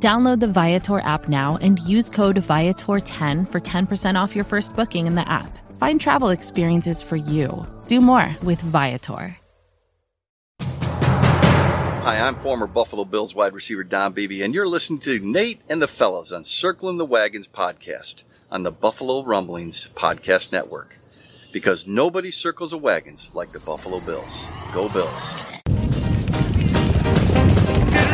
Download the Viator app now and use code Viator10 for 10% off your first booking in the app. Find travel experiences for you. Do more with Viator. Hi, I'm former Buffalo Bills wide receiver Don Beebe, and you're listening to Nate and the Fellas on Circling the Wagons podcast on the Buffalo Rumblings podcast network. Because nobody circles the wagons like the Buffalo Bills. Go Bills.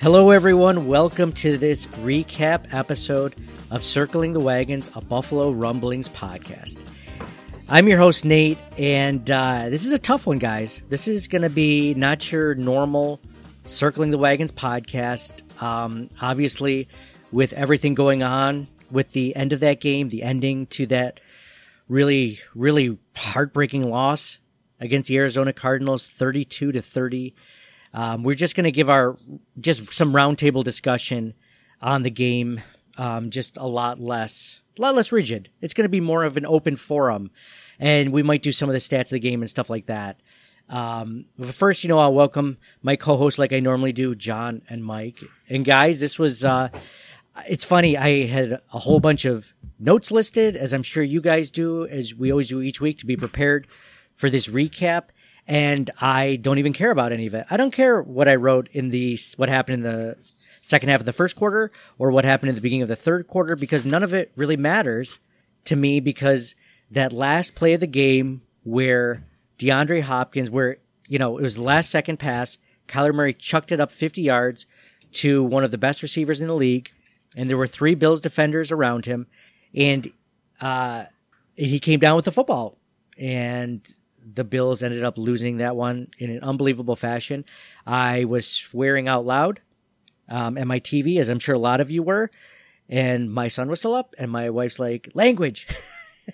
Hello, everyone. Welcome to this recap episode of Circling the Wagons, a Buffalo Rumblings podcast. I'm your host, Nate, and this is a tough one, guys. This is going to be not your normal Circling the Wagons podcast. Obviously, with everything going on, with the end of that game, the ending to that really, really heartbreaking loss against the Arizona Cardinals, 32-30. We're just going to give just some roundtable discussion on the game, just a lot less rigid. It's going to be more of an open forum, and we might do some of the stats of the game and stuff like that. But first, I'll welcome my co-hosts like I normally do, John and Mike. And guys, this was it's funny. I had a whole bunch of notes listed, as I'm sure you guys do, as we always do each week to be prepared for this recap. And I don't even care about any of it. I don't care what I wrote what happened in the second half of the first quarter or what happened in the beginning of the third quarter, because none of it really matters to me, because that last play of the game where DeAndre Hopkins, it was the last second pass, Kyler Murray chucked it up 50 yards to one of the best receivers in the league. And there were three Bills defenders around him, and he came down with the football, and the Bills ended up losing that one in an unbelievable fashion. I was swearing out loud at my TV, as I'm sure a lot of you were. And my son was still up, and my wife's like, language.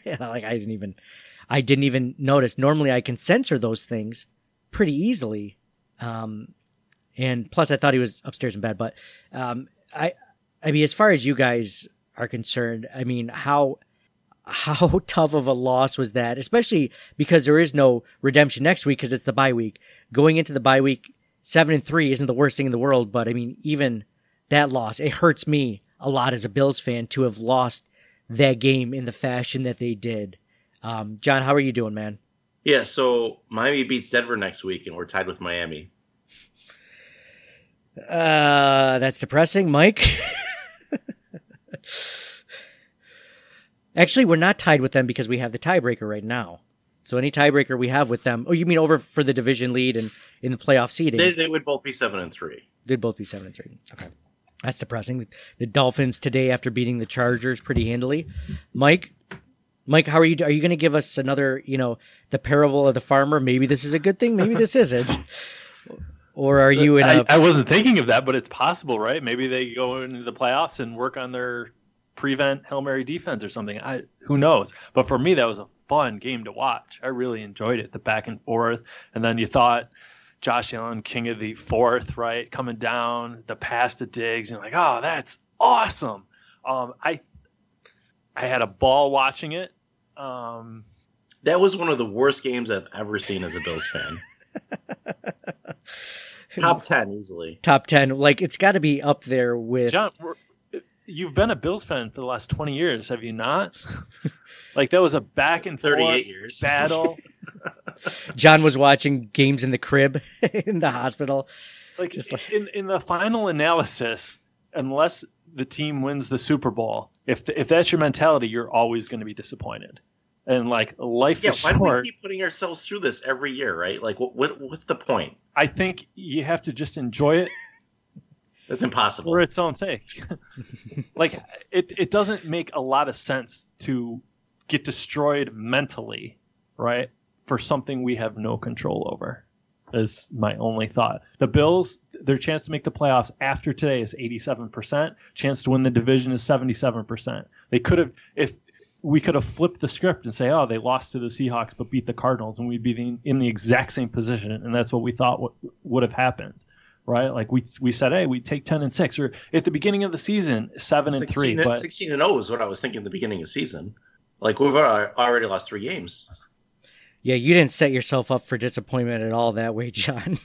And I didn't even notice. Normally I can censor those things pretty easily. And plus I thought he was upstairs in bed, but I mean, as far as you guys are concerned, I mean, how tough of a loss was that, especially because there is no redemption next week because it's the bye week. Going into the bye week, 7-3 isn't the worst thing in the world, but I mean, even that loss, it hurts me a lot as a Bills fan to have lost that game in the fashion that they did. John, how are you doing, man? Yeah, so Miami beats Denver next week, and we're tied with Miami. That's depressing, Mike. Actually, we're not tied with them because we have the tiebreaker right now. So any tiebreaker we have with them, oh, you mean over for the division lead and in the playoff seeding? They would both be 7-3. They'd both be 7-3. Okay, that's depressing. The Dolphins today after beating the Chargers pretty handily. Mike, how are you? Are you going to give us another, the parable of the farmer? Maybe this is a good thing. Maybe this isn't. Or are you in? I wasn't thinking of that, but it's possible, right? Maybe they go into the playoffs and work on their prevent Hail Mary defense or something. Who knows? But for me, that was a fun game to watch. I really enjoyed it, the back and forth. And then you thought Josh Allen, king of the fourth, right, coming down, the pass to Diggs. You're like, oh, that's awesome. I had a ball watching it. That was one of the worst games I've ever seen as a Bills fan. Top 10 easily. Top 10. Like, it's got to be up there with John. You've been a Bills fan for the last 20 years, have you not? Like, that was a back and forth 38 years battle. John was watching games in the crib, in the hospital. Like, in the final analysis, unless the team wins the Super Bowl, if that's your mentality, you're always going to be disappointed. And like life is short. Why do we keep putting ourselves through this every year, right? Like, what's the point? I think you have to just enjoy it. That's impossible for its own sake. Like, it doesn't make a lot of sense to get destroyed mentally, right? For something we have no control over, is my only thought. The Bills, their chance to make the playoffs after today is 87%. Chance to win the division is 77%. They could have, if we could have flipped the script and say, oh, they lost to the Seahawks but beat the Cardinals, and we'd be in the exact same position, and that's what we thought would have happened, right? Like we said, hey, we take 10-6, or at the beginning of the season, 7-3. 16-0 is what I was thinking at the beginning of the season. Like, we've already lost 3 games. Yeah, you didn't set yourself up for disappointment at all that way, John.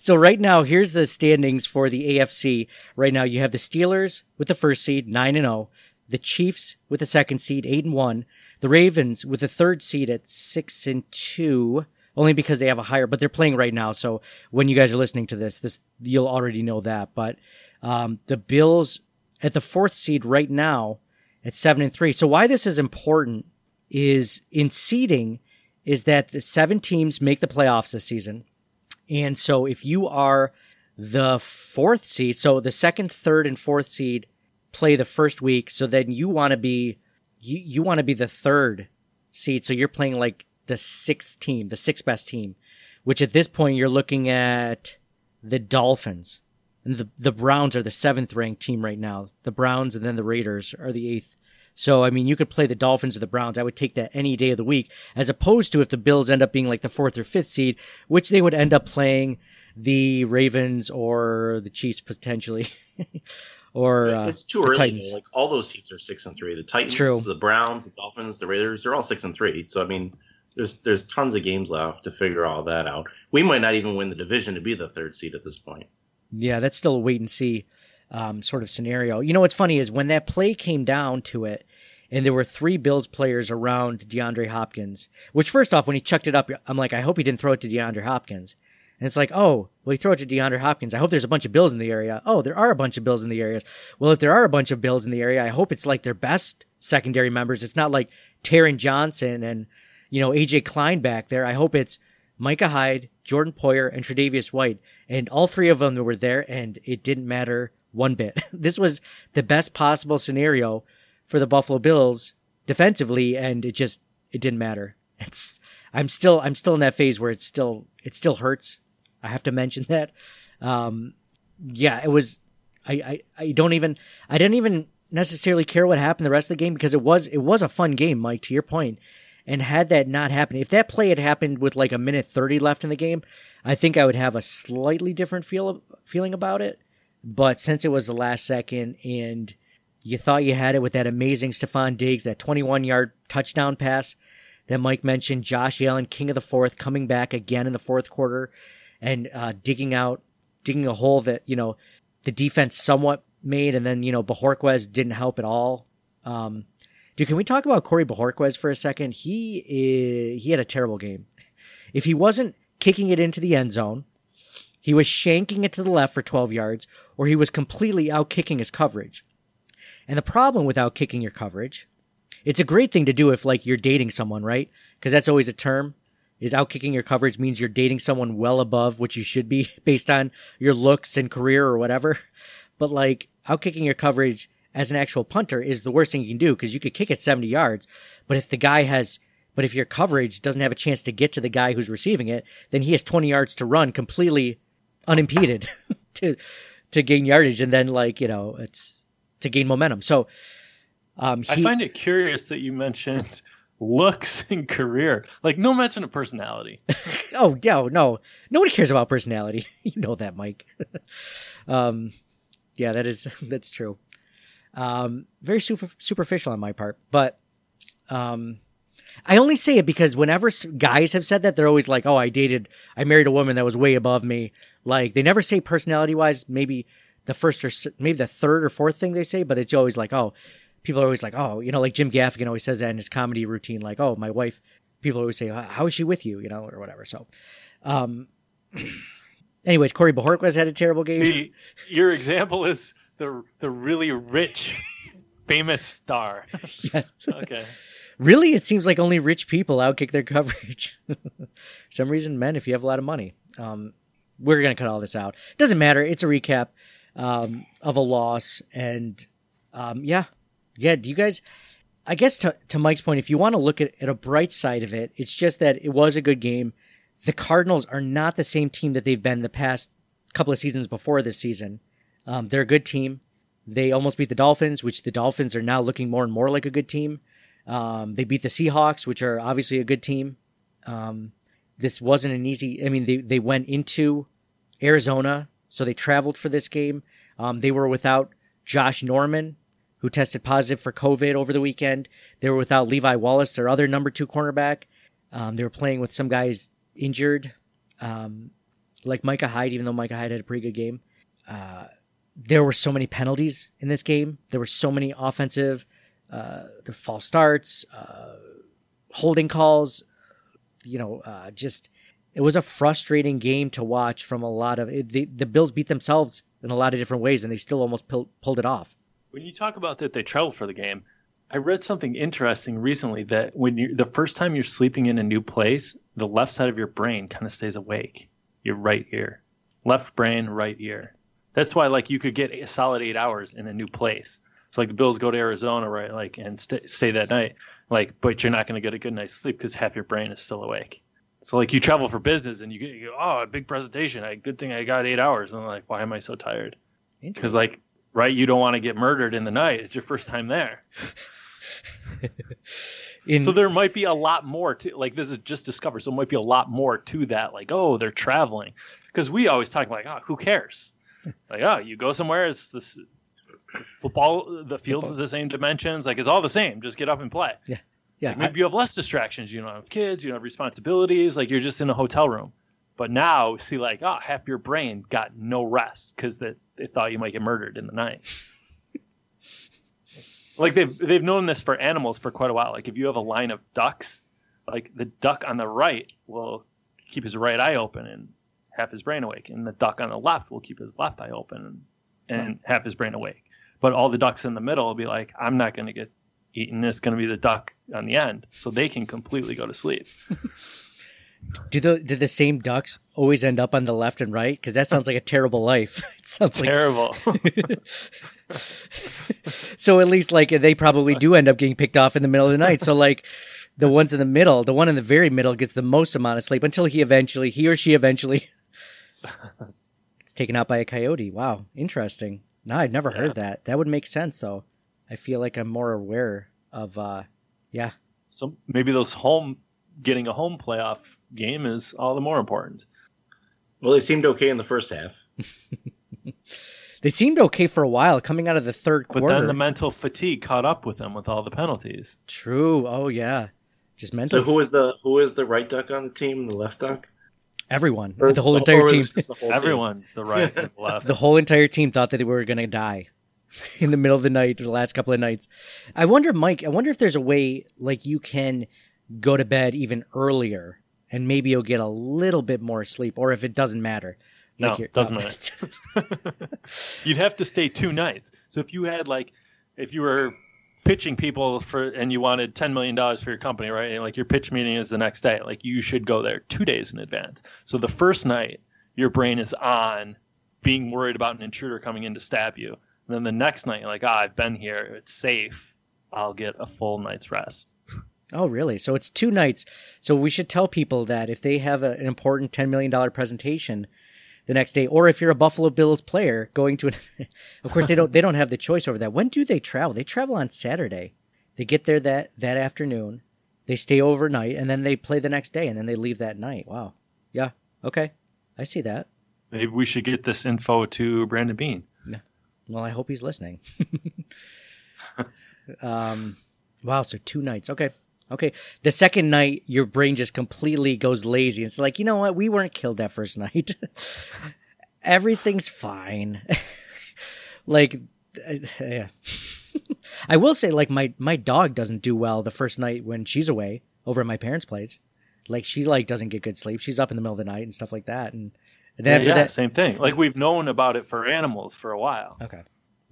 So right now, here's the standings for the AFC. Right now, you have the Steelers with the first seed, 9-0. The Chiefs with the second seed, 8-1. The Ravens with the third seed at 6-2, only because they have a higher, but they're playing right now. So when you guys are listening to this, you'll already know that. But the Bills at the fourth seed right now at 7-3. So why this is important is in seeding is that the 7 teams make the playoffs this season. And so if you are the fourth seed, so the second, third, and fourth seed play the first week, so then you want to be you want to be the third seed, so you're playing like the sixth team, the sixth best team, which at this point you're looking at the Dolphins. And the Browns are the 7th ranked team right now. The Browns and then the Raiders are the 8th. So, I mean, you could play the Dolphins or the Browns. I would take that any day of the week, as opposed to if the Bills end up being like the 4th or 5th seed, which they would end up playing the Ravens or the Chiefs potentially, or it's too early. Titans. Like, all those teams are 6-3. The Titans, the Browns, the Dolphins, the Raiders, they're all 6-3. So, I mean, there's tons of games left to figure all that out. We might not even win the division to be the 3rd seed at this point. Yeah, that's still a wait and see sort of scenario. You know, what's funny is when that play came down to it, and there were 3 Bills players around DeAndre Hopkins, which first off, when he chucked it up, I'm like, I hope he didn't throw it to DeAndre Hopkins. And it's like, oh, well, he threw it to DeAndre Hopkins. I hope there's a bunch of Bills in the area. Oh, there are a bunch of Bills in the areas. Well, if there are a bunch of Bills in the area, I hope it's like their best secondary members. It's not like Taron Johnson and, you know, AJ Klein back there. I hope it's Micah Hyde, Jordan Poyer, and Tre'Davious White. And all 3 of them were there, and it didn't matter one bit. This was the best possible scenario for the Buffalo Bills defensively, and it didn't matter. I'm still in that phase where it still hurts. I have to mention that. It was I didn't even necessarily care what happened the rest of the game, because it was a fun game, Mike, to your point. And had that not happened, if that play had happened with like a minute 30 left in the game, I think I would have a slightly different feeling about it. But since it was the last second and you thought you had it with that amazing Stephon Diggs, that 21-yard touchdown pass that Mike mentioned, Josh Allen, king of the fourth, coming back again in the fourth quarter and digging a hole that, you know, the defense somewhat made. And then, you know, Bojorquez didn't help at all. Dude, can we talk about Corey Bojorquez for a second? He had a terrible game. If he wasn't kicking it into the end zone, he was shanking it to the left for 12 yards, or he was completely out-kicking his coverage. And the problem with out-kicking your coverage, it's a great thing to do if, like, you're dating someone, right? Because that's always a term, is out-kicking your coverage means you're dating someone well above what you should be based on your looks and career or whatever. But, like, out-kicking your coverage as an actual punter is the worst thing you can do, because you could kick it 70 yards, but if your coverage doesn't have a chance to get to the guy who's receiving it, then he has 20 yards to run completely unimpeded to gain yardage, and then, like, you know, it's to gain momentum. So I find it curious that you mentioned looks and career, like no mention of personality. Oh yeah, no, nobody cares about personality. You know that, Mike. Yeah, that's true. Very superficial on my part, but I only say it because whenever guys have said that, they're always like, oh, I married a woman that was way above me. Like, they never say personality wise, maybe the first or maybe the third or fourth thing they say, but it's always like, oh, people are always like, oh, you know, like Jim Gaffigan always says that in his comedy routine, like, oh, my wife, people always say, how is she with you, you know, or whatever. So, anyways, Corey Bojorquez had a terrible game. Your example is the really rich, famous star. Yes. Okay. Really, it seems like only rich people outkick their coverage. For some reason, men, if you have a lot of money. We're going to cut all this out. Doesn't matter. It's a recap of a loss. And yeah, do you guys... I guess to Mike's point, if you want to look at a bright side of it, it's just that it was a good game. The Cardinals are not the same team that they've been the past couple of seasons before this season. They're a good team. They almost beat the Dolphins, which the Dolphins are now looking more and more like a good team. They beat the Seahawks, which are obviously a good team. This wasn't an easy... I mean, they went into Arizona, so they traveled for this game. They were without Josh Norman, who tested positive for COVID over the weekend. They were without Levi Wallace, their other number 2 cornerback. They were playing with some guys injured, like Micah Hyde, even though Micah Hyde had a pretty good game. There were so many penalties in this game. There were so many offensive false starts, holding calls. Just it was a frustrating game to watch from a lot of – the Bills beat themselves in a lot of different ways, and they still almost pulled it off. When you talk about that they travel for the game, I read something interesting recently that when the first time you're sleeping in a new place, the left side of your brain kind of stays awake. Your right ear. Left brain, right ear. That's why like you could get a solid 8 hours in a new place. So like the Bills go to Arizona, right, like and stay that night, like, but you're not going to get a good night's sleep because half your brain is still awake. So like you travel for business and you go, oh, a big presentation. Good thing I got 8 hours. And I'm like, why am I so tired? Because like. Right, you don't want to get murdered in the night. It's your first time there. So there might be a lot more to, like, this is just discovered. So it might be a lot more to that. Like, oh, they're traveling. Because we always talk like, oh, who cares? Like, oh, you go somewhere. It's this football, the fields are the same dimensions. Like, it's all the same. Just get up and play. Yeah. Yeah. Like, maybe you have less distractions. You don't have kids. You don't have responsibilities. Like, you're just in a hotel room. But now, see, like, oh, half your brain got no rest because they thought you might get murdered in the night. Like, they've known this for animals for quite a while. Like, if you have a line of ducks, like, the duck on the right will keep his right eye open and half his brain awake. And the duck on the left will keep his left eye open and half his brain awake. But all the ducks in the middle will be like, I'm not going to get eaten. It's going to be the duck on the end. So they can completely go to sleep. Do the same ducks always end up on the left and right? Because that sounds like a terrible life. It sounds terrible. So at least like they probably do end up getting picked off in the middle of the night. So like the ones in the middle, the one in the very middle gets the most amount of sleep until he or she eventually gets taken out by a coyote. Wow, interesting. No, I'd never heard that. That would make sense though. I feel like I'm more aware of. So maybe those getting a home playoff game is all the more important. Well, they seemed okay in the first half. They seemed okay for a while coming out of the third quarter. But then the mental fatigue caught up with them with all the penalties. True. Oh, yeah. Just mental. So who is the right duck on the team, the left duck? Everyone. Or the whole entire team. Everyone's the right and the left. The whole entire team thought that they were going to die in the middle of the night or the last couple of nights. I wonder, Mike, if there's a way like you can go to bed even earlier and maybe you'll get a little bit more sleep, or if it doesn't matter. Like no, it doesn't matter. You'd have to stay 2 nights. So if you had if you were pitching people and you wanted $10 million for your company, right? And like your pitch meeting is the next day, like you should go there 2 days in advance. So the first night your brain is on being worried about an intruder coming in to stab you. And then the next night you're like, I've been here. It's safe. I'll get a full night's rest. Oh, really? So it's 2 nights. So we should tell people that if they have an important $10 million presentation the next day, or if you're a Buffalo Bills player going to – of course, they don't have the choice over that. When do they travel? They travel on Saturday. They get there that afternoon. They stay overnight, and then they play the next day, and then they leave that night. Wow. Yeah. Okay. I see that. Maybe we should get this info to Brandon Bean. Well, I hope he's listening. Wow, so 2 nights. Okay, the second night, your brain just completely goes lazy. It's like, you know what? We weren't killed that first night. Everything's fine. Yeah. I will say, my dog doesn't do well the first night when she's away over at my parents' place. Like, she, doesn't get good sleep. She's up in the middle of the night and stuff like that. And then after that... same thing. Like, we've known about it for animals for a while. Okay.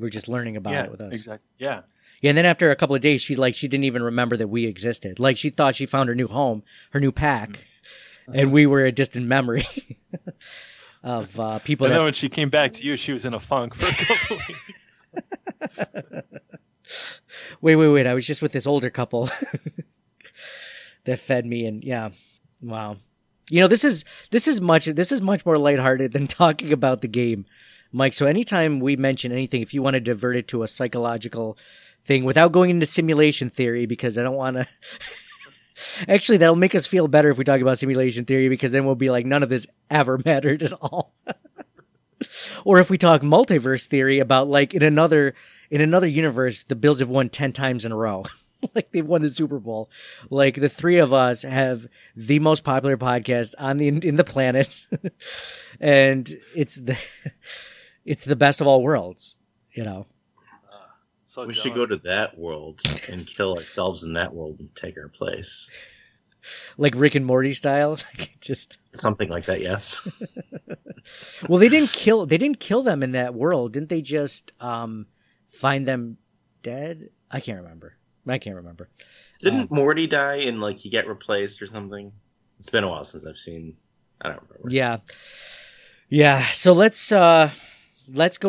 We were just learning about it with us. Exactly. Yeah. Yeah. And then after a couple of days, she didn't even remember that we existed. Like, she thought she found her new home, her new pack, and we were a distant memory of people. And then when she came back to you, she was in a funk for a couple of weeks. Wait. I was just with this older couple that fed me, and yeah. Wow. You know, this is much more lighthearted than talking about the game, Mike. So anytime we mention anything, if you want to divert it to a psychological thing without going into simulation theory, because I don't want to actually, that'll make us feel better if we talk about simulation theory, because then we'll be like, none of this ever mattered at all. Or if we talk multiverse theory about, like, in another universe, the Bills have won 10 times in a row. Like, they've won the Super Bowl. Like, the three of us have the most popular podcast in the planet, and it's the best of all worlds. You know, so we should go to that world and kill ourselves in that world and take our place, like Rick and Morty style, just something like that. Yes. Well, they didn't kill them in that world, didn't they? Just find them dead. I can't remember. Didn't Morty die and, like, he get replaced or something? It's been a while since I've seen. I don't remember. Yeah. So let's go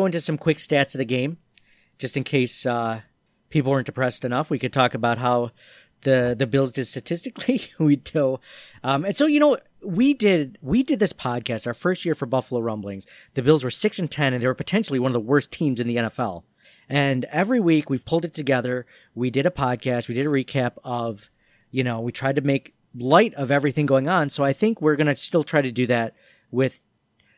into some quick stats of the game, just in case people weren't depressed enough. We could talk about how the Bills did statistically. And so, you know, we did this podcast our first year for Buffalo Rumblings. The Bills were 6-10, and they were potentially one of the worst teams in the NFL. And every week we pulled it together. We did a podcast. We did a recap of, you know, we tried to make light of everything going on. So I think we're going to still try to do that with,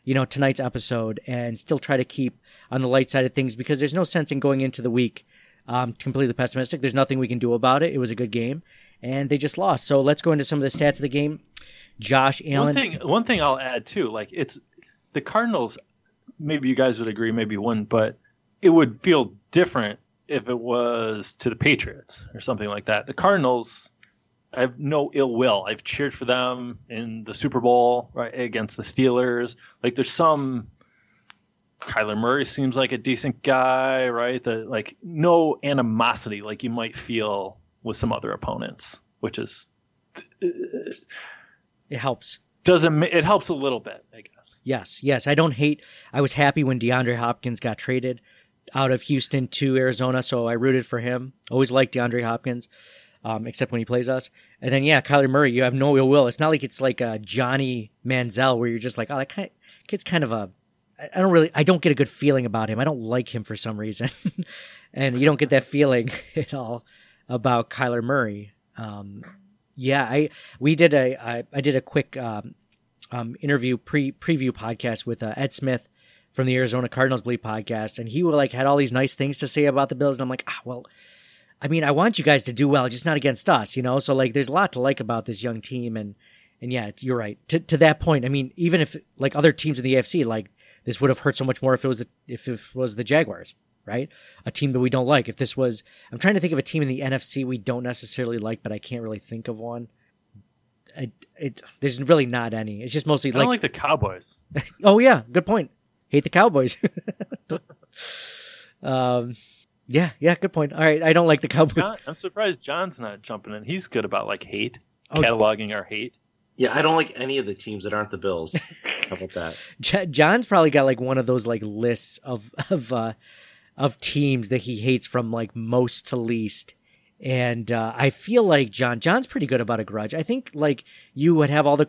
you know, tonight's episode, and still try to keep on the light side of things, because there's no sense in going into the week completely pessimistic. There's nothing we can do about it. It was a good game, and they just lost. So let's go into some of the stats of the game. Josh Allen. One thing I'll add too, like, it's the Cardinals. Maybe you guys would agree, maybe you wouldn't, but it would feel different if it was to the Patriots or something like that. The Cardinals, I have no ill will. I've cheered for them in the Super Bowl, right, against the Steelers. Like, there's some Kyler Murray seems like a decent guy, right? That, like, no animosity like you might feel with some other opponents, which is it helps. It helps a little bit, I guess. Yes. I don't hate. I was happy when DeAndre Hopkins got traded out of Houston to Arizona, so I rooted for him. Always liked DeAndre Hopkins, except when he plays us. And then, yeah, Kyler Murray, you have no ill will. It's not like it's like a Johnny Manziel where you're just like, oh, that kid's kind of a – I don't get a good feeling about him. I don't like him for some reason. And you don't get that feeling at all about Kyler Murray. I did a quick interview preview podcast with Ed Smith from the Arizona Cardinals Bleed podcast, and he had all these nice things to say about the Bills, and I'm like, I want you guys to do well, just not against us, you know. So, like, there's a lot to like about this young team, and yeah, you're right to that point. I mean, even if, like, other teams in the AFC, like, this would have hurt so much more if it was the Jaguars, right? A team that we don't like. If this was, I'm trying to think of a team in the NFC we don't necessarily like, but I can't really think of one. There's really not any. It's just mostly I don't like the Cowboys. Oh yeah, good point. Hate the Cowboys. Yeah, good point. All right, I don't like the Cowboys. John, I'm surprised John's not jumping in. He's good about, like, hate, cataloging our hate. Yeah, I don't like any of the teams that aren't the Bills. How about that? John's probably got, like, one of those, like, lists of teams that he hates from, like, most to least. And I feel like John's pretty good about a grudge. I think, like, you would have all the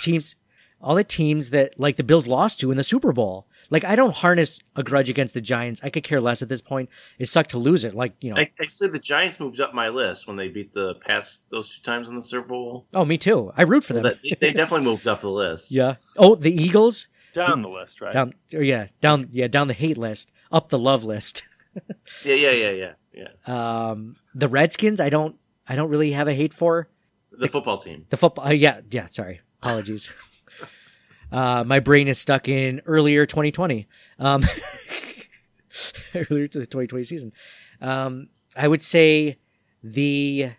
teams, all the teams that, like, the Bills lost to in the Super Bowl. Like, I don't harness a grudge against the Giants. I could care less at this point. It sucked to lose it. Like, you know, I said the Giants moved up my list when they beat the Pats those two times in the Super Bowl. Oh, me too. I root for them. They definitely moved up the list. Yeah. Oh, the Eagles down the list, right? Down the hate list, up the love list. Yeah. The Redskins, I don't really have a hate for. The football team. The football. Yeah. Sorry. Apologies. My brain is stuck in earlier 2020, earlier to the 2020 season. I would say the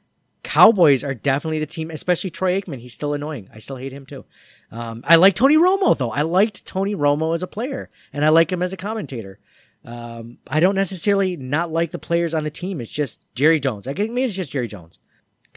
Cowboys are definitely the team, especially Troy Aikman. He's still annoying. I still hate him too. I like Tony Romo though. I liked Tony Romo as a player, and I like him as a commentator. I don't necessarily not like the players on the team. It's just Jerry Jones. I think maybe it's just Jerry Jones.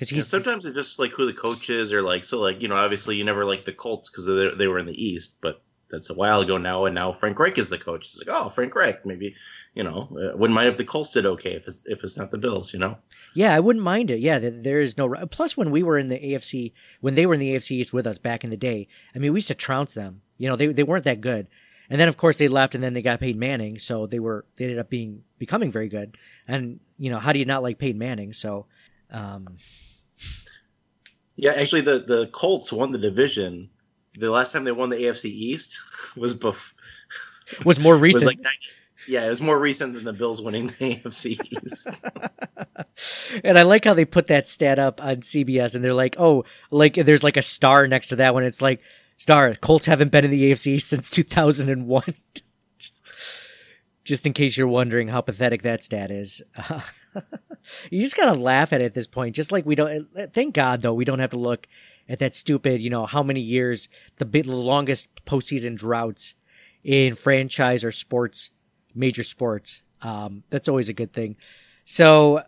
Sometimes it's just like who the coach is, or like, so like, you know, obviously you never liked the Colts because they were in the East, but that's a while ago now. And now Frank Reich is the coach. It's like, oh, Frank Reich, maybe, you know, wouldn't mind if the Colts did okay if it's not the Bills, you know? Yeah, I wouldn't mind it. Yeah, there is no. Plus, when we were in the AFC, when they were in the AFC East with us back in the day, I mean, we used to trounce them. You know, they weren't that good. And then, of course, they left, and then they got Peyton Manning, so they ended up becoming very good. And, you know, how do you not like Peyton Manning? So, yeah, actually, the Colts won the division. The last time they won the AFC East was more recent. It was more recent than the Bills winning the AFC East. And I like how they put that stat up on CBS, and they're like, oh, like there's like a star next to that one. It's like, star, Colts haven't been in the AFC East since 2001. Just in case you're wondering how pathetic that stat is. You just got to laugh at it at this point. Just like we don't, thank God though, we don't have to look at that stupid, you know, how many years the longest postseason droughts in franchise or sports, major sports. That's always a good thing. So,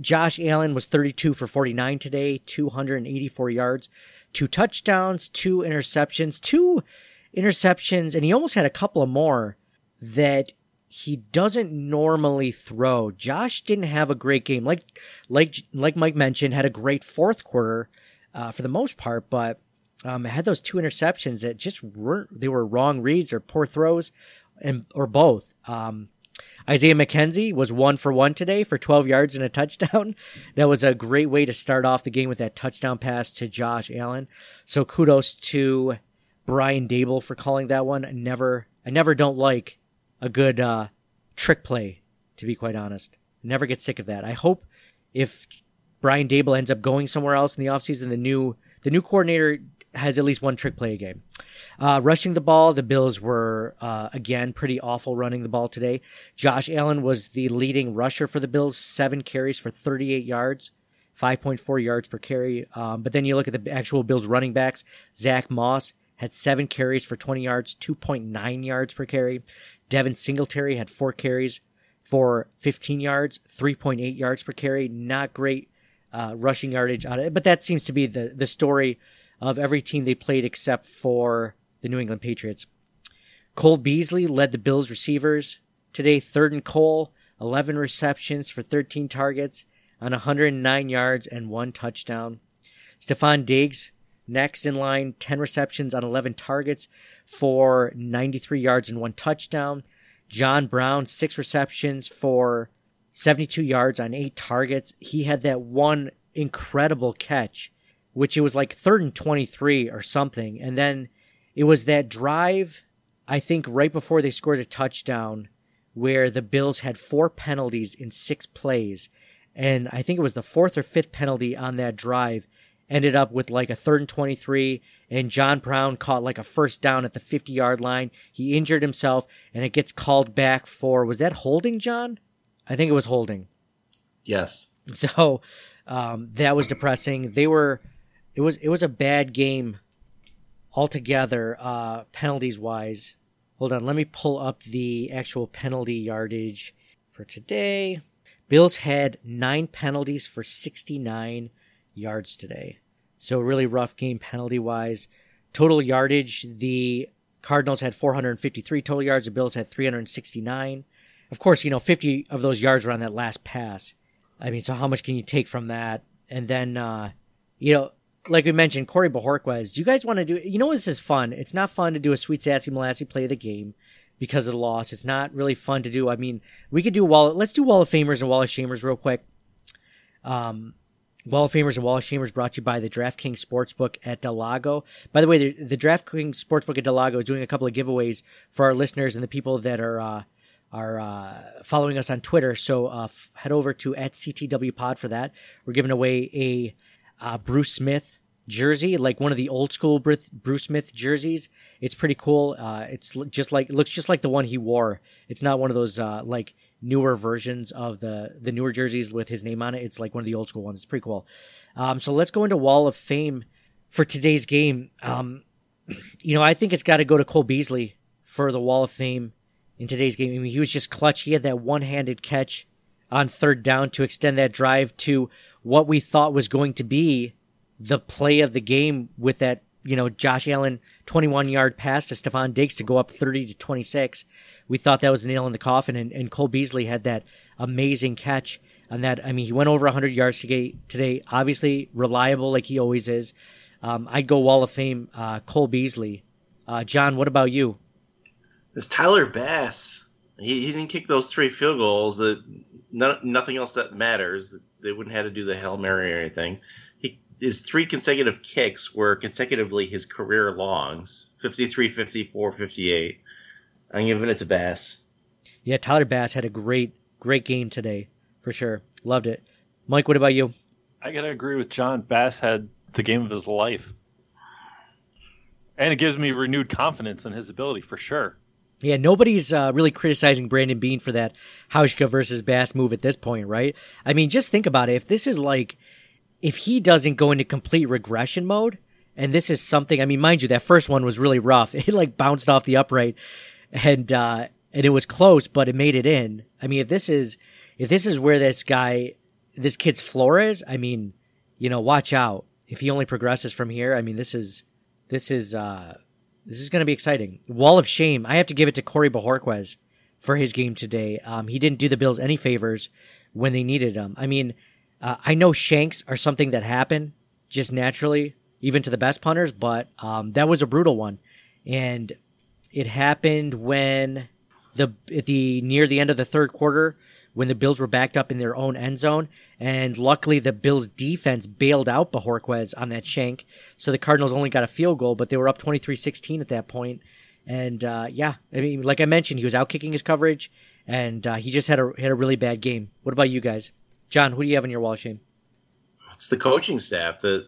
Josh Allen was 32 for 49 today, 284 yards, 2 touchdowns, 2 interceptions, and he almost had a couple of more that he doesn't normally throw. Josh didn't have a great game. Like Mike mentioned, had a great fourth quarter for the most part, but had those 2 interceptions that just were wrong reads or poor throws, or both. Isaiah McKenzie was 1 for 1 today for 12 yards and a touchdown. That was a great way to start off the game with that touchdown pass to Josh Allen. So kudos to Brian Dable for calling that one. I never don't like a good trick play, to be quite honest. Never get sick of that. I hope if Brian Dable ends up going somewhere else in the offseason, the new coordinator has at least 1 trick play a game. Rushing the ball, the Bills were, again, pretty awful running the ball today. Josh Allen was the leading rusher for the Bills, 7 carries for 38 yards, 5.4 yards per carry. But then you look at the actual Bills running backs. Zach Moss had 7 carries for 20 yards, 2.9 yards per carry. Devin Singletary had 4 carries for 15 yards, 3.8 yards per carry. Not great rushing yardage out of it, but that seems to be the story of every team they played except for the New England Patriots. Cole Beasley led the Bills receivers today, 3rd and Cole, 11 receptions for 13 targets on 109 yards and 1 touchdown. Stephon Diggs, next in line, 10 receptions on 11 targets for 93 yards and 1 touchdown. John Brown, 6 receptions for 72 yards on 8 targets. He had that one incredible catch, which it was like 3rd and 23 or something. And then it was that drive, I think, right before they scored a touchdown where the Bills had 4 penalties in 6 plays. And I think it was the 4th or 5th penalty on that drive ended up with like a 3rd and 23, and John Brown caught like a first down at the 50-yard line. He injured himself, and it gets called back for, was that holding, John? I think it was holding. Yes. So that was depressing. It was a bad game altogether, penalties-wise. Hold on, let me pull up the actual penalty yardage for today. Bills had 9 penalties for 69 yards today. So a really rough game penalty-wise. Total yardage, the Cardinals had 453 total yards. The Bills had 369. Of course, you know, 50 of those yards were on that last pass. I mean, so how much can you take from that? And then, you know, like we mentioned, Corey Bojorquez. Do you guys want to do... You know, this is fun. It's not fun to do a Sweet Sassy Molassy play of the game because of the loss. It's not really fun to do. I mean, we could do... Let's do Wall of Famers and Wall of Shamers real quick. Wall of Famers and Wall of Shamers brought to you by the DraftKings Sportsbook at Del Lago. By the way, the DraftKings Sportsbook at Del Lago is doing a couple of giveaways for our listeners and the people that are following us on Twitter. So head over to @CTWPod for that. We're giving away a Bruce Smith jersey, like one of the old school Bruce Smith jerseys. It's pretty cool. It looks just like the one he wore. It's not one of those like newer versions of the newer jerseys with his name on it. It's like one of the old school ones. It's pretty cool. So let's go into Wall of Fame for today's game. You know, I think it's got to go to Cole Beasley for the Wall of Fame in today's game. I mean, he was just clutch. He had that one-handed catch on third down to extend that drive to what we thought was going to be the play of the game with that, you know, Josh Allen 21-yard pass to Stephon Diggs to go up 30-26. We thought that was the nail in the coffin, and Cole Beasley had that amazing catch on that. I mean, he went over 100 yards today, obviously reliable like he always is. I'd go Wall of Fame, Cole Beasley. John, what about you? It's Tyler Bass. He didn't kick those three field goals. Nothing else that matters. They wouldn't have to do the Hail Mary or anything. His three consecutive kicks were consecutively his career longs, 53, 54, 58. I'm giving it to Bass. Yeah, Tyler Bass had a great game today, for sure. Loved it. Mike, what about you? I got to agree with John. Bass had the game of his life. And it gives me renewed confidence in his ability, for sure. Yeah, nobody's really criticizing Brandon Bean for that Hauschka versus Bass move at this point, right? I mean, just think about it. If this is like, if he doesn't go into complete regression mode, and this is something, I mean, mind you, that first one was really rough. It like bounced off the upright, and it was close, but it made it in. I mean, if this is where this kid's floor is, I mean, you know, watch out. If he only progresses from here, I mean, this is going to be exciting. Wall of Shame. I have to give it to Corey Bojorquez for his game today. He didn't do the Bills any favors when they needed him. I mean, I know shanks are something that happen just naturally, even to the best punters, but that was a brutal one. And it happened when near the end of the third quarter, when the Bills were backed up in their own end zone. And luckily, the Bills' defense bailed out Bojorquez on that shank. So the Cardinals only got a field goal, but they were up 23-16 at that point. And, yeah, I mean, like I mentioned, he was out-kicking his coverage, and he just had a really bad game. What about you guys? John, who do you have in your Wall of Shame? It's the coaching staff. The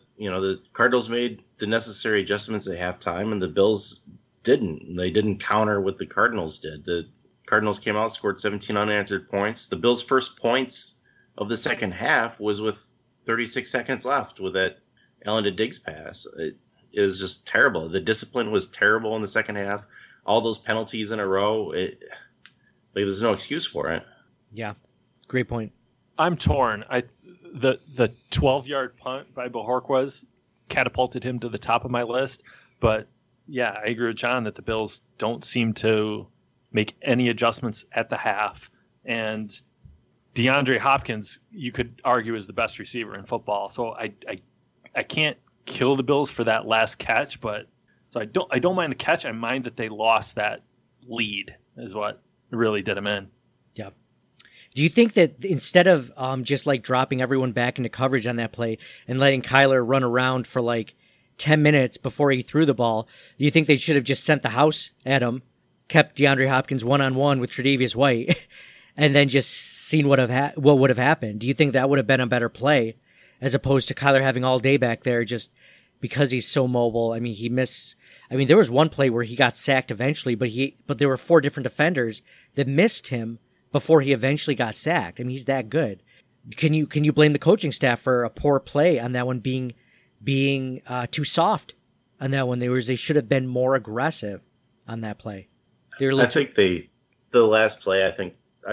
Cardinals made the necessary adjustments at halftime, and the Bills didn't. They didn't counter what the Cardinals did. The Cardinals came out, scored 17 unanswered points. The Bills' first points of the second half was with 36 seconds left with that Allen to Diggs pass. It was just terrible. The discipline was terrible in the second half. All those penalties in a row, there's no excuse for it. Yeah, great point. I'm torn. The 12-yard punt by Bojorquez catapulted him to the top of my list. But, yeah, I agree with John that the Bills don't seem to make any adjustments at the half. And DeAndre Hopkins, you could argue, is the best receiver in football. So I can't kill the Bills for that last catch, but so I don't mind the catch. I mind that they lost that lead is what really did them in. Yeah. Do you think that instead of just like dropping everyone back into coverage on that play and letting Kyler run around for like 10 minutes before he threw the ball, do you think they should have just sent the house at him, kept DeAndre Hopkins one-on-one with Tre'Davious White, and then just seen what would have happened? Do you think that would have been a better play as opposed to Kyler having all day back there just because he's so mobile? I mean, there was one play where he got sacked eventually, but there were four different defenders that missed him before he eventually got sacked. I mean, he's that good. Can you blame the coaching staff for a poor play on that one being too soft on that one? They should have been more aggressive on that play. I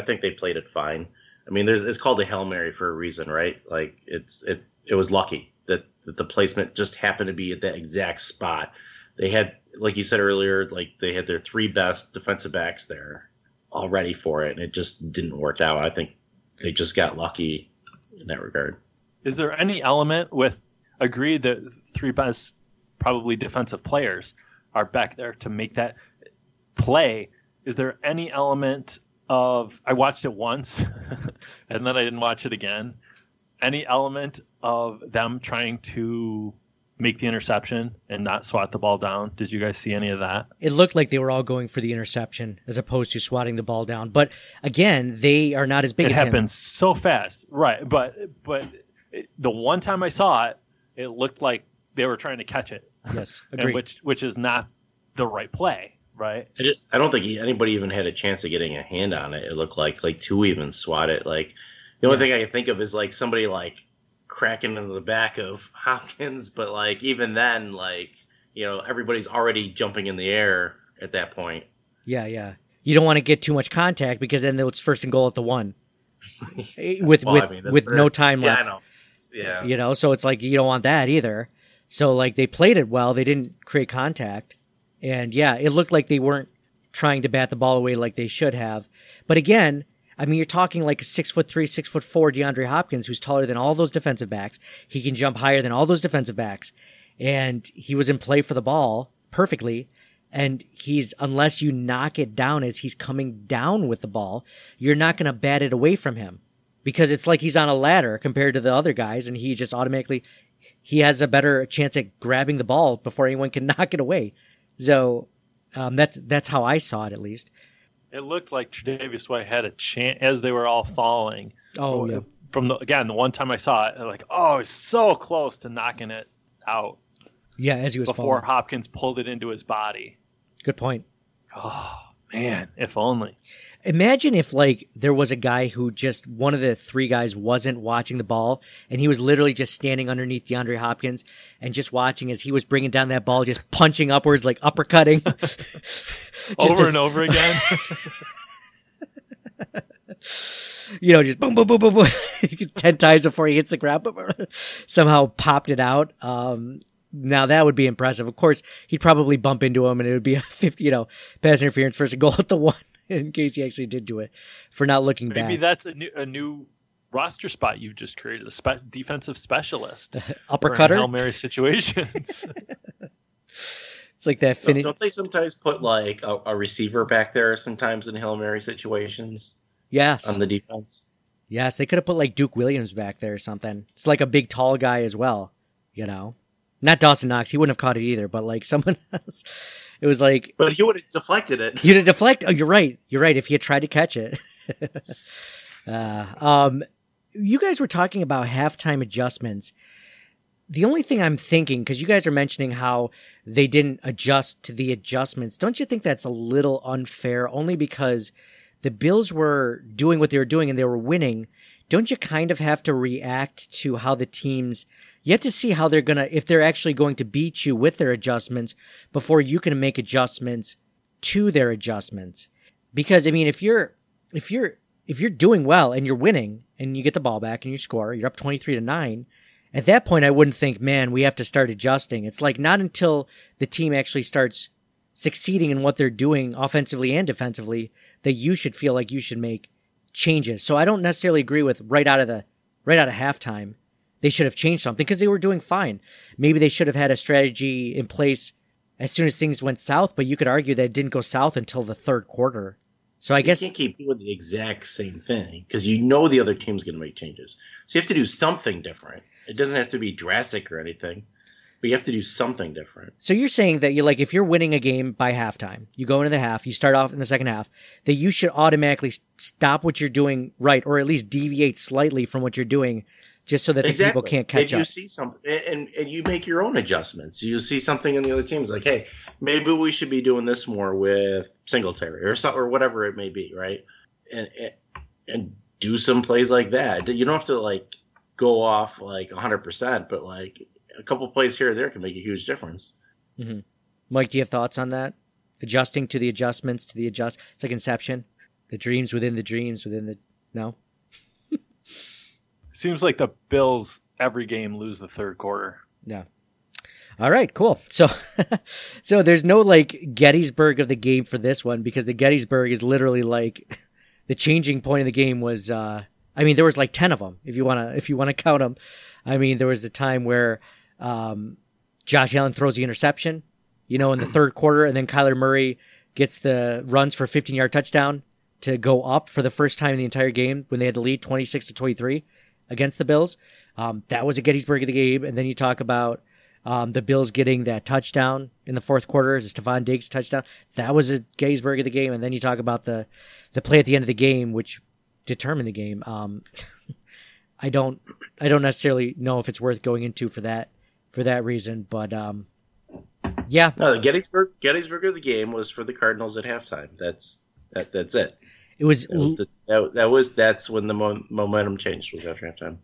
think they played it fine. I mean, it's called a Hail Mary for a reason, right? Like it was lucky that the placement just happened to be at that exact spot. They had, like you said earlier, like they had their three best defensive backs there all ready for it, and it just didn't work out. I think they just got lucky in that regard. Is there any element with agreed that three best probably defensive players are back there to make that play? Is there any element of, I watched it once and then I didn't watch it again, any element of them trying to make the interception and not swat the ball down? Did you guys see any of that? It looked like they were all going for the interception as opposed to swatting the ball down, but again, they are not as big as him. It happens so fast, right? But the one time I saw it, it looked like they were trying to catch it. Yes, agreed. which is not the right play. Right. I don't think anybody even had a chance of getting a hand on it. It looked like two even swat it. Like the only thing I can think of is like somebody like cracking into the back of Hopkins. But like even then, like, you know, everybody's already jumping in the air at that point. Yeah. you don't want to get too much contact because then it's first and goal at the one with no time left. Yeah, I know. Yeah. You know, so it's like you don't want that either. So like they played it well. They didn't create contact. And yeah, it looked like they weren't trying to bat the ball away like they should have. But again, I mean, you're talking like a 6'3", 6'4" DeAndre Hopkins, who's taller than all those defensive backs. He can jump higher than all those defensive backs. And he was in play for the ball perfectly. And he's, unless you knock it down as he's coming down with the ball, you're not going to bat it away from him because it's like he's on a ladder compared to the other guys. And he just automatically, he has a better chance at grabbing the ball before anyone can knock it away. So that's how I saw it, at least. It looked like Tre'Davious White had a chance as they were all falling. Oh, yeah. From the one time I saw it, like, oh, it's so close to knocking it out. Yeah, as he was before falling. Hopkins pulled it into his body. Good point. Oh, man, if only. Imagine if, like, there was a guy who just, one of the three guys wasn't watching the ball, and he was literally just standing underneath DeAndre Hopkins and just watching as he was bringing down that ball, just punching upwards, like uppercutting. over and over again. You know, just boom, boom, boom, boom, boom. 10 times before he hits the ground, somehow popped it out. Now that would be impressive. Of course, he'd probably bump into him, and it would be a 50, pass interference, first and goal at the one. In case he actually did do it, for not looking back. Maybe that's a new roster spot you just created, a defensive specialist, uppercutter, Hail Mary situations. It's like that. Don't they sometimes put like a receiver back there sometimes in Hail Mary situations? Yes, on the defense. Yes, they could have put like Duke Williams back there or something. It's like a big tall guy as well, Not Dawson Knox. He wouldn't have caught it either, but like someone else. It was like... But he would have deflected it. You'd have deflected... Oh, you're right. You're right. If he had tried to catch it. You guys were talking about halftime adjustments. The only thing I'm thinking, because you guys are mentioning how they didn't adjust to the adjustments. Don't you think that's a little unfair? Only because the Bills were doing what they were doing and they were winning. Don't you kind of have to react to how the teams... You have to see how they're if they're actually going to beat you with their adjustments before you can make adjustments to their adjustments. Because I mean, if you're doing well and you're winning and you get the ball back and you score, you're up 23-9. At that point, I wouldn't think, man, we have to start adjusting. It's like not until the team actually starts succeeding in what they're doing offensively and defensively that you should feel like you should make changes. So I don't necessarily agree with right out of halftime. They should have changed something because they were doing fine. Maybe they should have had a strategy in place as soon as things went south, but you could argue that it didn't go south until the third quarter. So I guess you can't keep doing the exact same thing because the other team's going to make changes. So you have to do something different. It doesn't have to be drastic or anything, but you have to do something different. So you're saying that you like if you're winning a game by halftime, you go into the half, you start off in the second half, that you should automatically stop what you're doing right or at least deviate slightly from what you're doing just so that the people can't catch up. You see something, and you make your own adjustments. You see something in the other teams like, hey, maybe we should be doing this more with Singletary or whatever it may be, right? And do some plays like that. You don't have to like go off like 100%, but like a couple plays here or there can make a huge difference. Mm-hmm. Mike, do you have thoughts on that? Adjusting to the adjustments to the adjust. It's like Inception, the dreams within the dreams within the no. Seems like the Bills every game lose the third quarter. Yeah. All right, cool. So there's no like Gettysburg of the game for this one because the Gettysburg is literally like the changing point of the game was. I mean, there was like 10 of them if you wanna count them. I mean, there was the time where Josh Allen throws the interception, in the third quarter, and then Kyler Murray gets the runs for a 15-yard touchdown to go up for the first time in the entire game when they had the lead 26-23. Against the Bills. That was a Gettysburg of the game. And then you talk about the Bills getting that touchdown in the fourth quarter, Stephon Diggs touchdown. That was a Gettysburg of the game. And then you talk about the play at the end of the game, which determined the game. I don't necessarily know if it's worth going into for that reason, but yeah. No, the Gettysburg of the game was for the Cardinals at halftime. That's it. It was that's when the momentum changed was after halftime.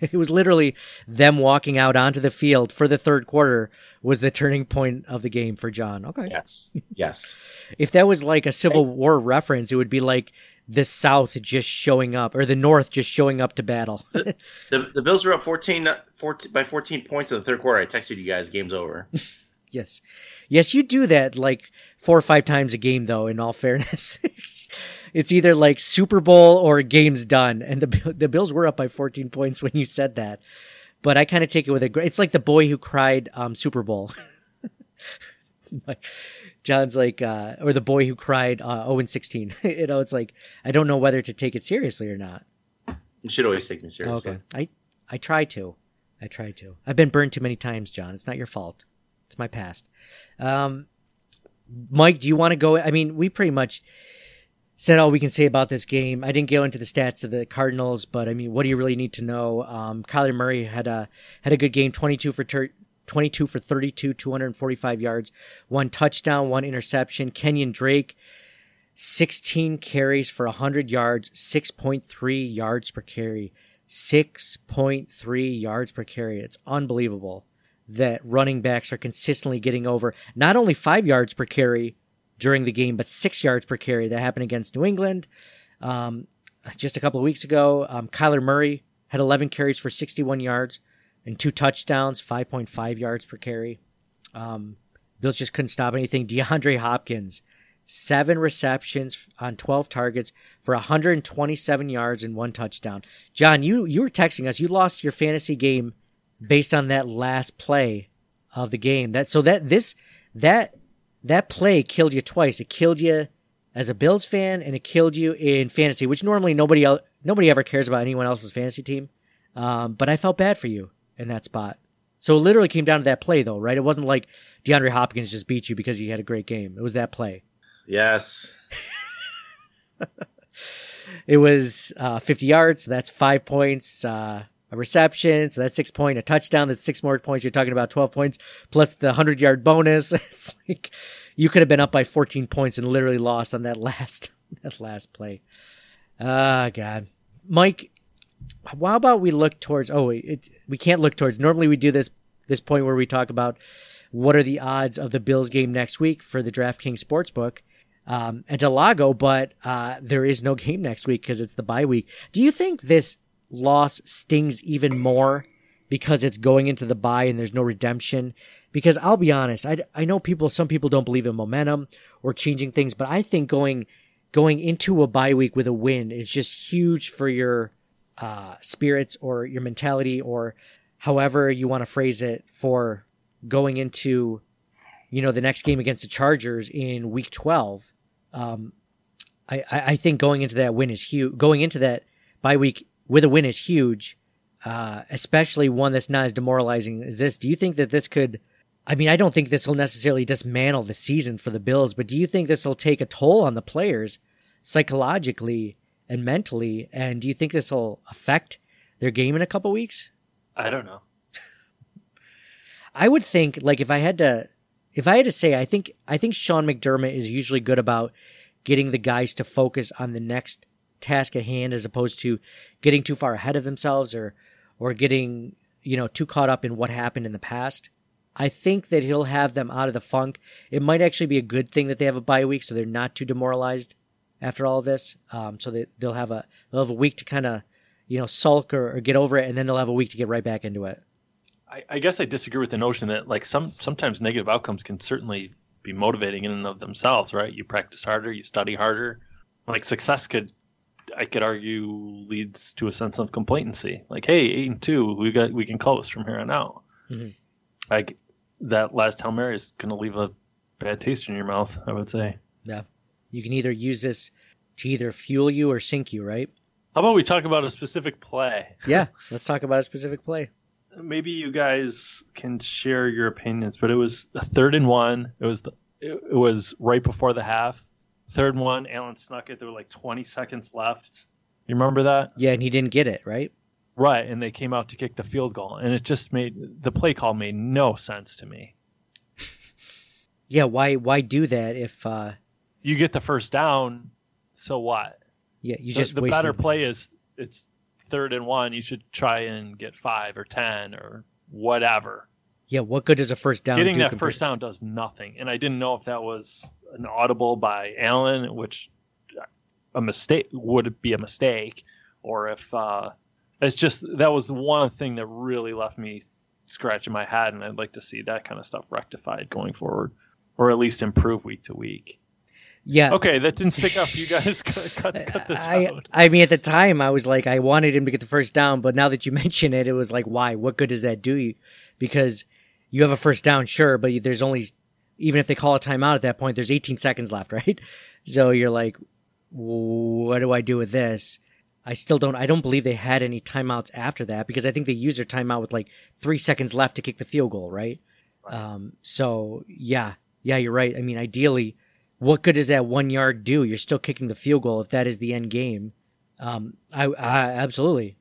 It was literally them walking out onto the field for the third quarter was the turning point of the game for John. Okay. Yes. Yes. If that was like a Civil War reference, it would be like the South just showing up or the North just showing up to battle. The Bills were up 14 points in the third quarter. I texted you guys, game's over. Yes. Yes, you do that like 4 or 5 times a game, though, in all fairness. It's either like Super Bowl or game's done. And the Bills were up by 14 points when you said that. But I kind of take it with a – it's like the boy who cried Super Bowl. Like, John's like – or the boy who cried 0-16. You know, it's like I don't know whether to take it seriously or not. You should always take me seriously. Okay. I try to. I try to. I've been burned too many times, John. It's not your fault. It's my past. Mike, do you want to go – I mean, we pretty much – said all we can say about this game. I didn't go into the stats of the Cardinals, but I mean, what do you really need to know? Kyler Murray had a good game, 22 for 32, 245 yards, 1 touchdown, 1 interception. Kenyon Drake, 16 carries for 100 yards, 6.3 yards per carry. 6.3 yards per carry. It's unbelievable that running backs are consistently getting over not only 5 yards per carry during the game, but 6 yards per carry. That happened against New England just a couple of weeks ago. Kyler Murray had 11 carries for 61 yards and 2 touchdowns, 5.5 yards per carry. Bills just couldn't stop anything. DeAndre Hopkins, 7 receptions on 12 targets for 127 yards and 1 touchdown. John, you were texting us. You lost your fantasy game based on that last play of the game. That play killed you twice. It killed you as a Bills fan, and it killed you in fantasy, which normally nobody ever cares about anyone else's fantasy team. But I felt bad for you in that spot. So it literally came down to that play, though, right? It wasn't like DeAndre Hopkins just beat you because he had a great game. It was that play. Yes. It was 50 yards. So that's 5 points. A reception, so that's 6 points, a touchdown, that's 6 more points. You're talking about 12 points plus the 100-yard bonus. It's like you could have been up by 14 points and literally lost on that last play. God. Mike, how about we look towards we can't look towards. Normally we do this point where we talk about what are the odds of the Bills game next week for the DraftKings Sportsbook at Delago, but there is no game next week because it's the bye week. Do you think this loss stings even more because it's going into the bye and there's no redemption? Because I'll be honest, I know some people don't believe in momentum or changing things, but I think going into a bye week with a win is just huge for your spirits or your mentality or however you want to phrase it for going into, you know, the next game against the Chargers in week 12. I think going into that win is huge. Going into that bye week with a win is huge, especially one that's not as demoralizing as this. Do you think that this could, I mean, I don't think this will necessarily dismantle the season for the Bills, but do you think this will take a toll on the players psychologically and mentally? And do you think this will affect their game in a couple weeks? I don't know. I would think, like, if I had to say, I think Sean McDermott is usually good about getting the guys to focus on the next task at hand as opposed to getting too far ahead of themselves or getting, you know, too caught up in what happened in the past. I think that he'll have them out of the funk. It might actually be a good thing that they have a bye week so they're not too demoralized after all of this. So they'll have a week to kind of, you know, sulk or get over it, and then they'll have a week to get right back into it. I guess I disagree with the notion that like sometimes negative outcomes can certainly be motivating in and of themselves, right? You practice harder, you study harder. Like success I could argue leads to a sense of complacency. Like, hey, 8-2, we can close from here on out. Mm-hmm. Like that last Hail Mary is going to leave a bad taste in your mouth, I would say. Yeah. You can either use this to either fuel you or sink you, right? How about we talk about a specific play? Yeah. Let's talk about a specific play. Maybe you guys can share your opinions, but it was a 3rd and 1. It was right before the half. 3rd and 1, Allen snuck it. There were like 20 seconds left. You remember that? Yeah, and he didn't get it, right? Right, and they came out to kick the field goal, and it just the play call made no sense to me. Yeah, why do that if you get the first down? So what? Yeah, you just the better play is it's 3rd and 1, you should try and get 5 or 10 or whatever. Yeah, what good does a first down do? Getting that first down does nothing. And I didn't know if that was an audible by Allen, which a mistake would be a mistake, or if it's just that was the one thing that really left me scratching my head, and I'd like to see that kind of stuff rectified going forward, or at least improve week to week. Yeah. Okay, that didn't stick up. You guys cut this out. I mean, at the time, I was like, I wanted him to get the first down, but now that you mention it, it was like, why? What good does that do you? Because you have a first down, sure, but there's only, even if they call a timeout at that point, there's 18 seconds left, right? So you're like, what do I do with this? I don't believe they had any timeouts after that, because I think they used their timeout with like 3 seconds left to kick the field goal, right? So yeah, you're right. I mean, ideally, what good does that 1 yard do? You're still kicking the field goal if that is the end game. Absolutely.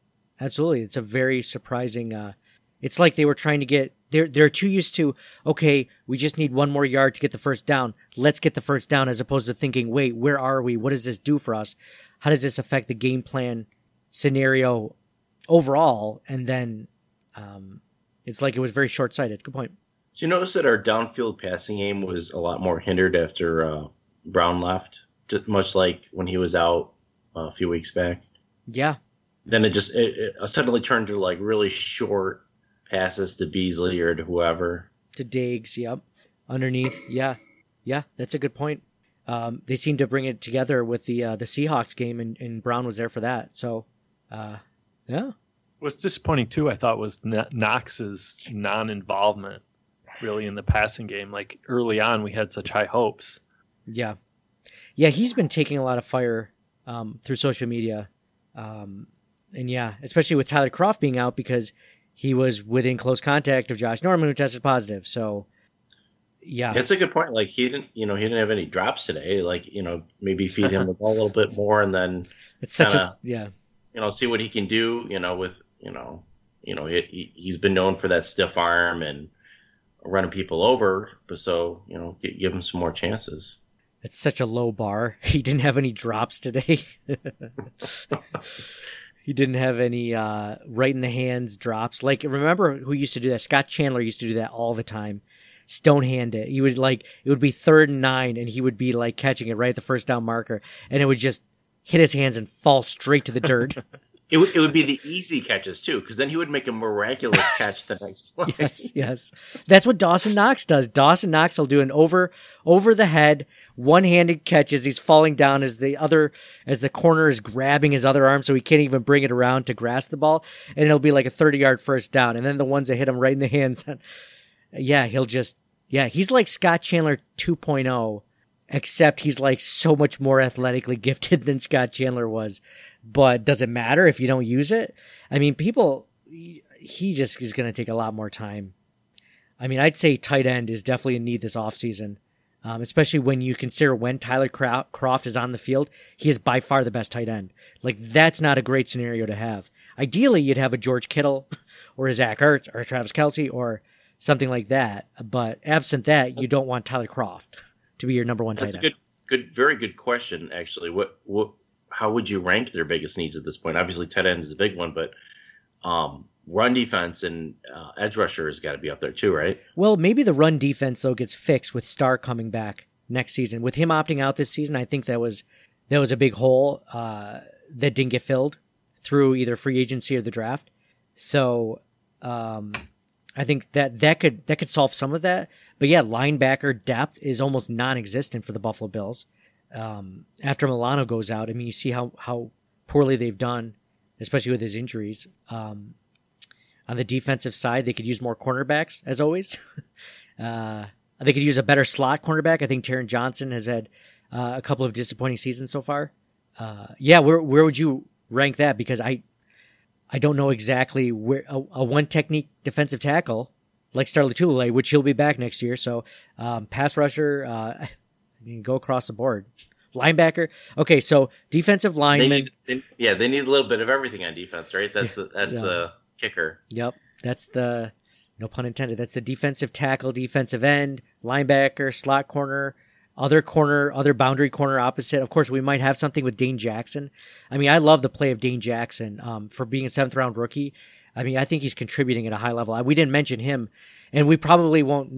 It's a very surprising. It's like they were trying to get. They're too used to. Okay, we just need 1 more yard to get the first down. Let's get the first down, as opposed to thinking, wait, where are we? What does this do for us? How does this affect the game plan scenario overall? And then it's like it was very short sighted. Good point. Did you notice that our downfield passing game was a lot more hindered after Brown left, just much like when he was out a few weeks back? Yeah. Then it suddenly turned to like really short passes to Beasley or to whoever. To Diggs, yep. Underneath, yeah. Yeah, that's a good point. They seemed to bring it together with the Seahawks game, and Brown was there for that. So, yeah. What's disappointing, too, I thought, was Knox's non-involvement. Really, in the passing game, like early on, we had such high hopes. Yeah, he's been taking a lot of fire through social media, and yeah, especially with Tyler Croft being out because he was within close contact of Josh Norman, who tested positive. So, yeah, that's a good point. Like he didn't have any drops today. Like maybe feed him the ball a little bit more, and then it's such kinda, see what he can do. He's been known for that stiff arm and running people over, but so give him some more chances. It's such a low bar. He didn't have any drops today. He didn't have any right in the hands drops. Like, remember who used to do that? Scott Chandler used to do that all the time. Stonehand it. He would it would be 3rd and 9, and he would be like catching it right at the first down marker, and it would just hit his hands and fall straight to the dirt. It would be the easy catches, too, because then he would make a miraculous catch the next play. Yes. That's what Dawson Knox does. Dawson Knox will do an over-the-head, one-handed catch as he's falling down as the corner is grabbing his other arm so he can't even bring it around to grasp the ball, and it'll be like a 30-yard first down. And then the ones that hit him right in the hands, he's like Scott Chandler 2.0, except he's like so much more athletically gifted than Scott Chandler was. But does it matter if you don't use it? I mean, he just is going to take a lot more time. I mean, I'd say tight end is definitely a need this offseason, especially when you consider when Tyler Croft is on the field, he is by far the best tight end. Like, that's not a great scenario to have. Ideally, you'd have a George Kittle or a Zach Ertz or Travis Kelce or something like that. But absent that, you don't want Tyler Croft to be your number one tight end. That's a good, very good question, actually. How would you rank their biggest needs at this point? Obviously, tight end is a big one, but run defense and edge rusher has got to be up there too, right? Well, maybe the run defense, though, gets fixed with Starr coming back next season. With him opting out this season, I think that was a big hole that didn't get filled through either free agency or the draft. So I think that could solve some of that. But yeah, linebacker depth is almost non-existent for the Buffalo Bills. After Milano goes out, I mean, you see how poorly they've done, especially with his injuries. On the defensive side, they could use more cornerbacks, as always. They could use a better slot cornerback. I think Taron Johnson has had a couple of disappointing seasons so far. Where would you rank that? Because I don't know exactly where a one technique defensive tackle like Star Lotulelei, which he'll be back next year. So pass rusher. You can go across the board. Linebacker. Okay, so defensive lineman. They need a little bit of everything on defense, right? That's the kicker. Yep. That's the, no pun intended, that's the defensive tackle, defensive end, linebacker, slot corner, Other boundary corner opposite. Of course, we might have something with Dane Jackson. I mean, I love the play of Dane Jackson for being a 7th-round rookie. I mean, I think he's contributing at a high level. We didn't mention him, and we definitely won't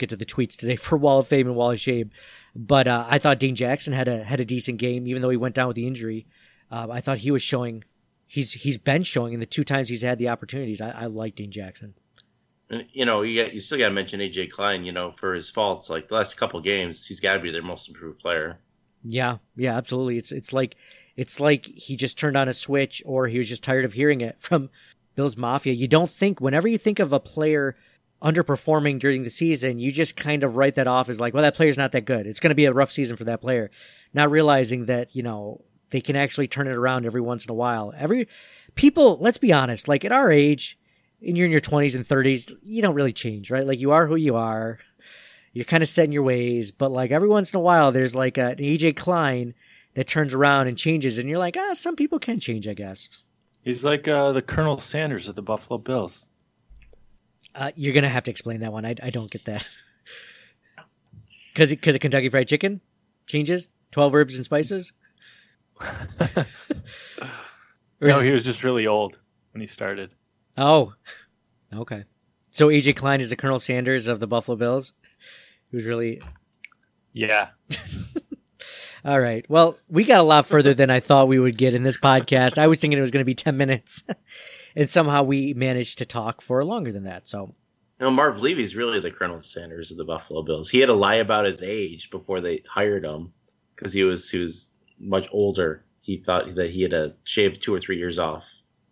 get to the tweets today for Wall of Fame and Wall of Shame. But I thought Dane Jackson had a decent game, even though he went down with the injury. I thought he was showing. He's been showing in the two times he's had the opportunities. I like Dane Jackson. You know, you still got to mention AJ Klein, you know, for his faults. Like the last couple of games, he's got to be their most improved player. Yeah, absolutely. It's like he just turned on a switch, or he was just tired of hearing it from Bills Mafia. You don't think, whenever you think of a player underperforming during the season, you just kind of write that off as like, well, that player's not that good. It's going to be a rough season for that player, not realizing that, you know, they can actually turn it around every once in a while. People, let's be honest, like at our age, and you're in your 20s and 30s, you don't really change, right? Like, you are who you are. You're kind of set in your ways. But, like, every once in a while, there's, like, an AJ Klein that turns around and changes. And you're like, some people can change, I guess. He's like the Colonel Sanders of the Buffalo Bills. You're going to have to explain that one. I don't get that. Because of Kentucky Fried Chicken? Changes? 12 herbs and spices? No, he was just really old when he started. Oh, okay. So AJ Klein is the Colonel Sanders of the Buffalo Bills, who's really, yeah. All right. Well, we got a lot further than I thought we would get in this podcast. I was thinking it was going to be 10 minutes, and somehow we managed to talk for longer than that. So, you know, Marv Levy's really the Colonel Sanders of the Buffalo Bills. He had to lie about his age before they hired him because he was much older. He thought that he had to shave 2 or 3 years off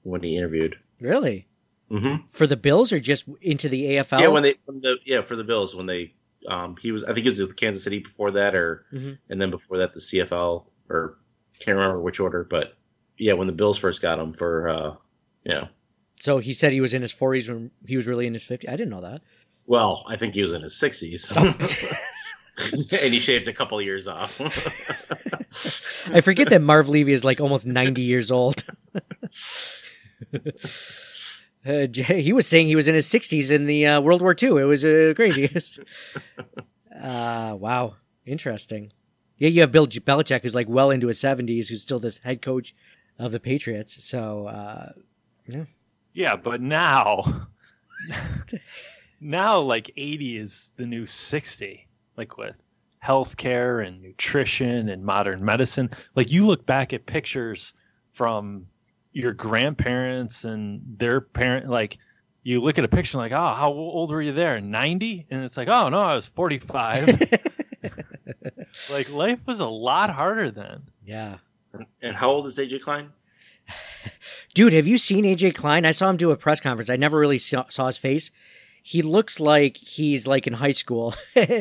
when he interviewed. Really? Mm-hmm. For the Bills, or just into the AFL? Yeah, for the Bills when they he was with Kansas City before that, or mm-hmm. and then before that the CFL, or can't remember which order, but yeah, when the Bills first got him for So he said he was in his 40s when he was really in his 50s. I didn't know that. Well, I think he was in his 60s. Oh. And he shaved a couple of years off. I forget that Marv Levy is like almost 90 years old. He was saying he was in his 60s in the World War II. It was crazy. Wow, interesting. Yeah, you have Bill Belichick, who's like well into his 70s, who's still this head coach of the Patriots. So, yeah. Yeah, but now like 80 is the new 60. Like with healthcare and nutrition and modern medicine, like you look back at pictures from your grandparents and their parent, like you look at a picture like, oh, how old were you there? 90? And it's like, oh no, I was 45. Like life was a lot harder then. Yeah. And how old is AJ Klein? Dude, have you seen AJ Klein? I saw him do a press conference. I never really saw his face. He looks like he's like in high school, and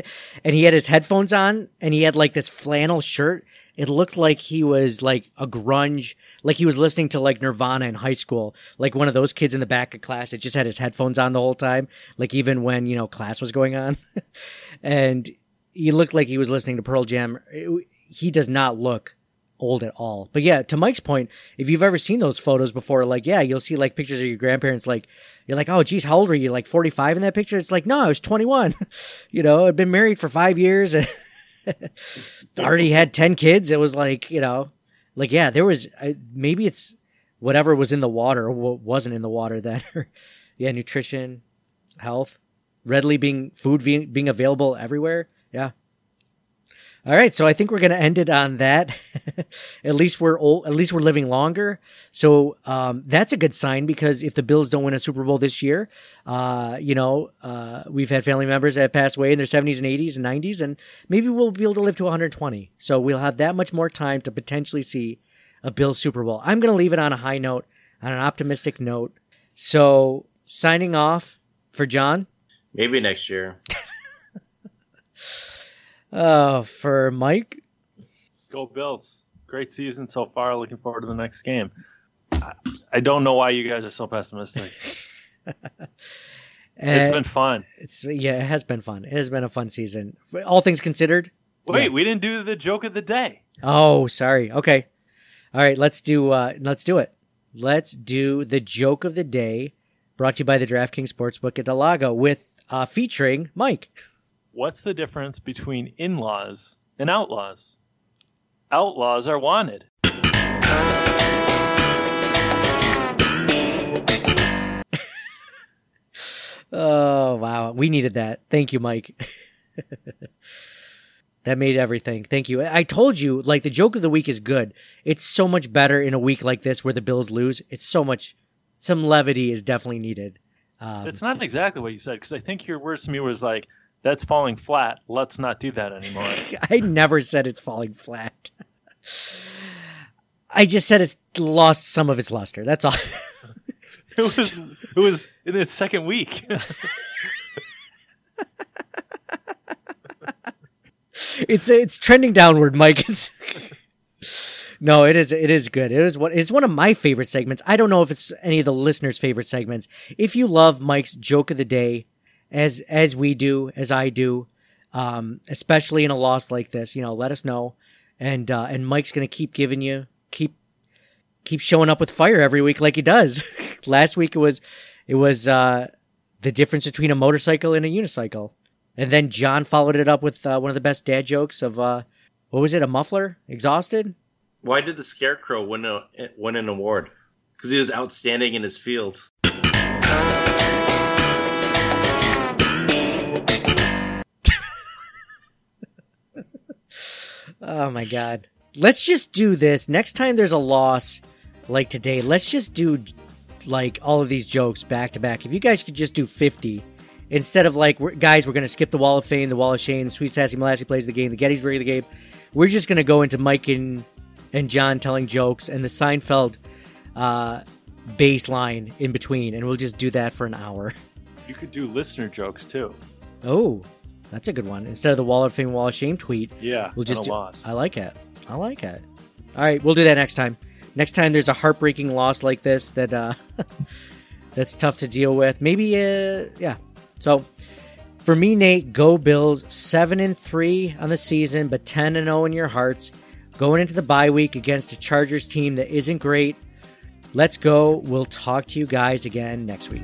he had his headphones on, and he had like this flannel shirt. It looked like he was like a grunge, like he was listening to like Nirvana in high school, like one of those kids in the back of class that just had his headphones on the whole time, like even when, you know, class was going on. And he looked like he was listening to Pearl Jam. He does not look old at all. But yeah, to Mike's point, if you've ever seen those photos before, like, yeah, you'll see like pictures of your grandparents, like you're like, oh geez, how old are you, like 45 in that picture? It's like, no, I was 21. You know, I'd been married for 5 years and already had 10 kids. It was like, you know, like, yeah, there was maybe it's whatever was in the water or what wasn't in the water then. Yeah, nutrition, health, readily being food being available everywhere. Yeah. All right, so I think we're going to end it on that. At least we're old, at least we're living longer. So that's a good sign, because if the Bills don't win a Super Bowl this year, we've had family members that have passed away in their 70s and 80s and 90s, and maybe we'll be able to live to 120. So we'll have that much more time to potentially see a Bills Super Bowl. I'm going to leave it on a high note, on an optimistic note. So signing off for John. Maybe next year. For Mike, go Bills. Great season so far. Looking forward to the next game. I don't know why you guys are so pessimistic. It's been fun. It has been fun. It has been a fun season. All things considered. Wait, yeah. We didn't do the joke of the day. Oh, sorry. Okay. All right. Let's do it. Let's do the joke of the day, brought to you by the DraftKings Sportsbook at Delago, with featuring Mike. what's the difference between in-laws and outlaws? Outlaws are wanted. Oh, wow. We needed that. Thank you, Mike. That made everything. Thank you. I told you, like, the joke of the week is good. It's so much better in a week like this where the Bills lose. It's so much, some levity is definitely needed. It's not exactly what you said, because I think your words to me was like, that's falling flat. Let's not do that anymore. I never said it's falling flat. I just said it's lost some of its luster. That's all. It was in its second week. It's trending downward, Mike. No, it is good. It's one of my favorite segments. I don't know if it's any of the listeners' favorite segments. If you love Mike's joke of the day, as we do, as I do, especially in a loss like this, you know, let us know. And Mike's gonna keep giving you keep showing up with fire every week like he does. Last week it was the difference between a motorcycle and a unicycle. And then John followed it up with one of the best dad jokes of, what was it, a muffler? Exhausted? Why did the Scarecrow win an award? Because he was outstanding in his field. Oh, my God. Let's just do this. Next time there's a loss like today, let's just do, like, all of these jokes back to back. If you guys could just do 50. Instead of like, we're going to skip the Wall of Fame, the Wall of Shame, Sweet Sassy Molassy Plays the Game, the Gettysburg of the Game. We're just going to go into Mike and John telling jokes and the Seinfeld baseline in between. And we'll just do that for an hour. You could do listener jokes too. Oh, that's a good one. Instead of the Wall of Fame, Wall of Shame tweet. Yeah, we'll just do, loss. I like it. All right, we'll do that next time. Next time there's a heartbreaking loss like this that that's tough to deal with. Maybe, yeah. So, for me, Nate, go Bills, 7-3 on the season, but 10-0 in your hearts. Going into the bye week against a Chargers team that isn't great. Let's go. We'll talk to you guys again next week.